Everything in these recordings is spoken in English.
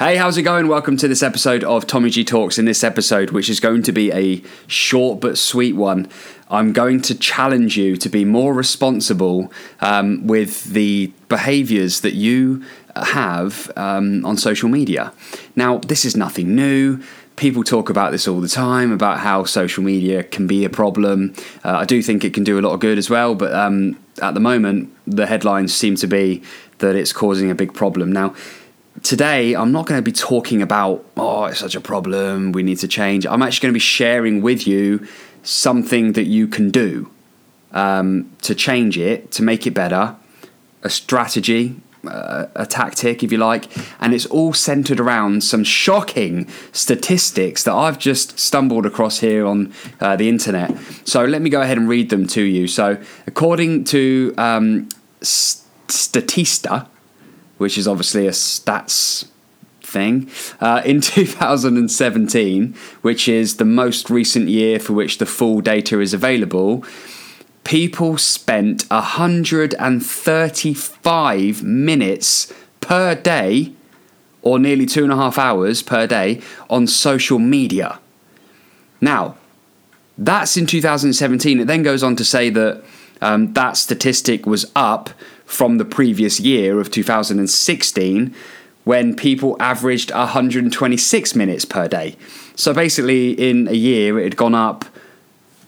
Hey, how's it going? Welcome to this episode of Tommy G Talks. In this episode, which is going to be a short but sweet one, I'm going to challenge you to be more responsible with the behaviors that you have on social media. Now, this is nothing new. People talk about this all the time, about how social media can be a problem. I do think it can do a lot of good as well, but at the moment, the headlines seem to be that it's causing a big problem. Now, today, I'm not going to be talking about, oh, it's such a problem, we need to change. I'm actually going to be sharing with you something that you can do to change it, to make it better, a strategy, a tactic, if you like. And it's all centered around some shocking statistics that I've just stumbled across here on the internet. So let me go ahead and read them to you. So according to Statista, which is obviously a stats thing, in 2017, which is the most recent year for which the full data is available, people spent 135 minutes per day, or nearly 2.5 hours per day, on social media. Now, that's in 2017. It then goes on to say that that statistic was up from the previous year of 2016, when people averaged 126 minutes per day. So basically, in a year, it had gone up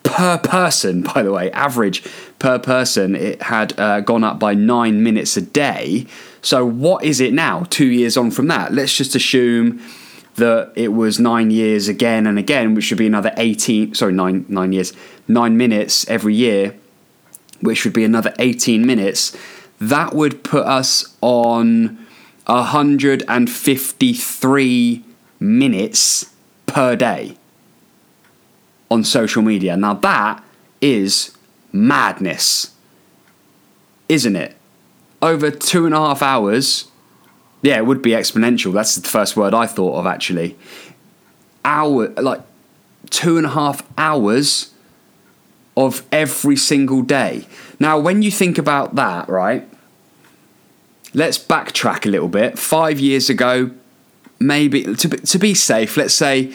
per person, by the way, average per person, it had gone up by 9 minutes a day. So what is it now, 2 years on from that? Let's just assume that it was 9 years again and again, which should be another 9 years, 9 minutes every year, which would be another 18 minutes. That would put us on 153 minutes per day on social media. Now that is madness, isn't it? Over 2.5 hours. Yeah, it would be exponential. That's the first word I thought of, actually. Like 2.5 hours of every single day. Now, when you think about that, right? Let's backtrack a little bit. 5 years ago, maybe, to be safe, let's say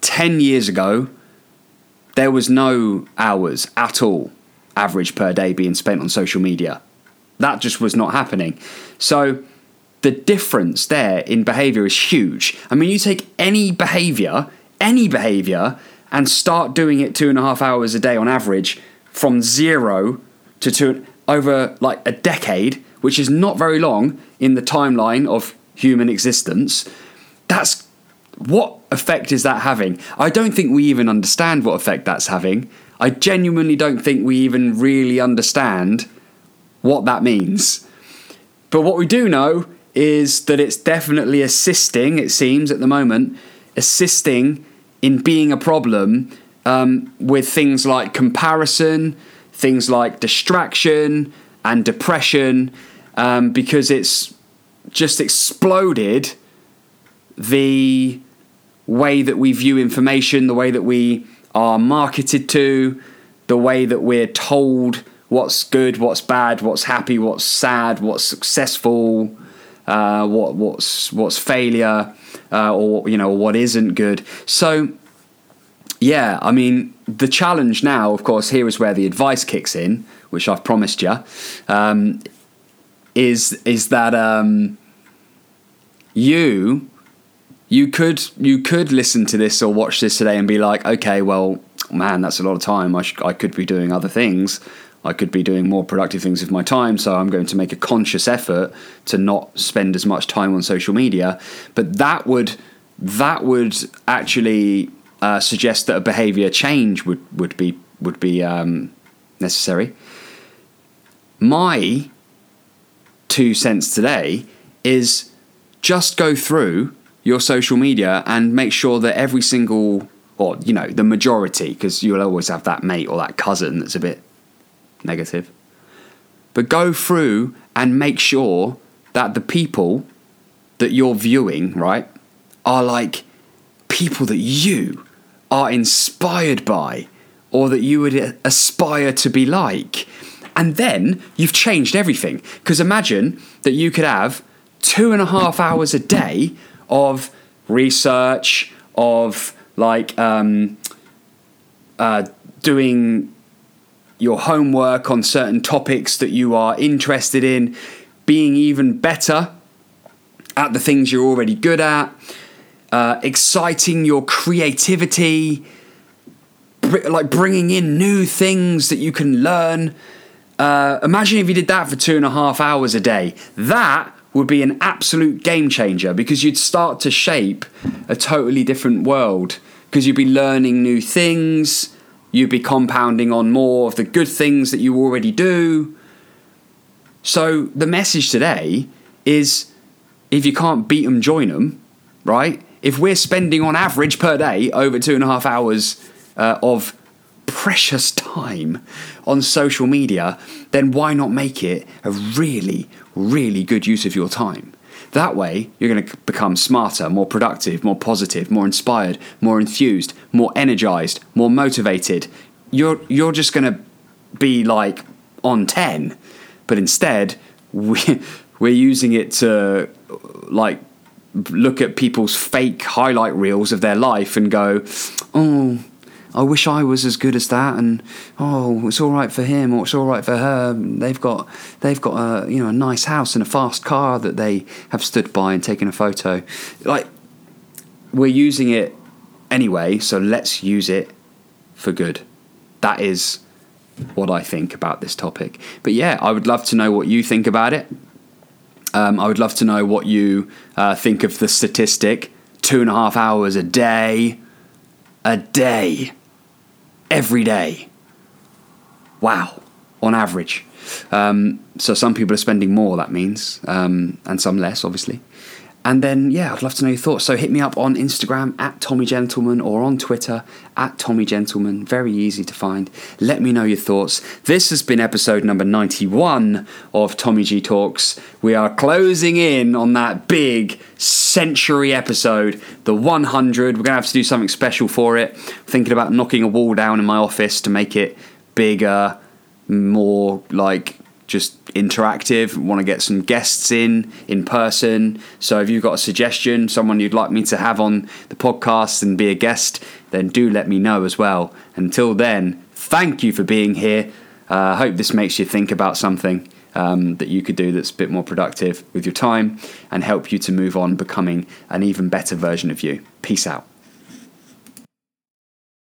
10 years ago, there was no hours at all, average per day, being spent on social media. That just was not happening. So the difference there in behaviour is huge. I mean, you take any behaviour, and start doing it 2.5 hours a day on average, from zero to two, over like a decade, which is not very long in the timeline of human existence. That's, what effect is that having? I don't think we even understand what effect that's having. I genuinely don't think we even really understand what that means. But what we do know is that it's definitely assisting, it seems at the moment, assisting in being a problem with things like comparison, things like distraction and depression, because it's just exploded the way that we view information, the way that we are marketed to, the way that we're told what's good, what's bad, what's happy, what's sad, what's successful, what's failure, or what isn't good. So yeah, I mean, the challenge now, of course, here is where the advice kicks in, which I've promised you, is that you could listen to this or watch this today and be like, okay, well, man, that's a lot of time. I could be doing other things. I could be doing more productive things with my time, so I'm going to make a conscious effort to not spend as much time on social media. But that would actually suggest that a behaviour change would be necessary. My 2 cents today is just go through your social media and make sure that every single, or the majority, because you'll always have that mate or that cousin that's a bit negative. But go through and make sure that the people that you're viewing, right, are like people that you are inspired by, or that you would aspire to be like. And then you've changed everything. Because imagine that you could have 2.5 hours a day of research, of like doing your homework on certain topics that you are interested in, being even better at the things you're already good at, exciting your creativity, like bringing in new things that you can learn. Imagine if you did that for 2.5 hours a day. That would be an absolute game changer, because you'd start to shape a totally different world, because you'd be learning new things, you'd be compounding on more of the good things that you already do. So the message today is, if you can't beat them, join them, right? If we're spending on average per day over 2.5 hours of precious time on social media, then why not make it a really, really good use of your time? That way, you're going to become smarter, more productive, more positive, more inspired, more enthused, more energized, more motivated. You're just going to be like on 10, but instead, we're using it to like look at people's fake highlight reels of their life and go, oh, I wish I was as good as that, and oh, it's all right for him, or it's all right for her. They've got a a nice house and a fast car that they have stood by and taken a photo. Like, we're using it anyway, so let's use it for good. That is what I think about this topic. But yeah, I would love to know what you think about it. I would love to know what you think of the statistic: 2.5 hours a day. A day. Every day. Wow. On average. So some people are spending more, that means. And some less, obviously. And then, yeah, I'd love to know your thoughts. So hit me up on Instagram at Tommy Gentleman, or on Twitter at Tommy Gentleman. Very easy to find. Let me know your thoughts. This has been episode number 91 of Tommy G Talks. We are closing in on that big century episode, the 100. We're going to have to do something special for it. Thinking about knocking a wall down in my office to make it bigger, more like just interactive. Want to get some guests in person. So if you've got a suggestion, someone you'd like me to have on the podcast and be a guest, then do let me know as well. Until then, thank you for being here. I hope this makes you think about something that you could do that's a bit more productive with your time and help you to move on becoming an even better version of you. Peace out.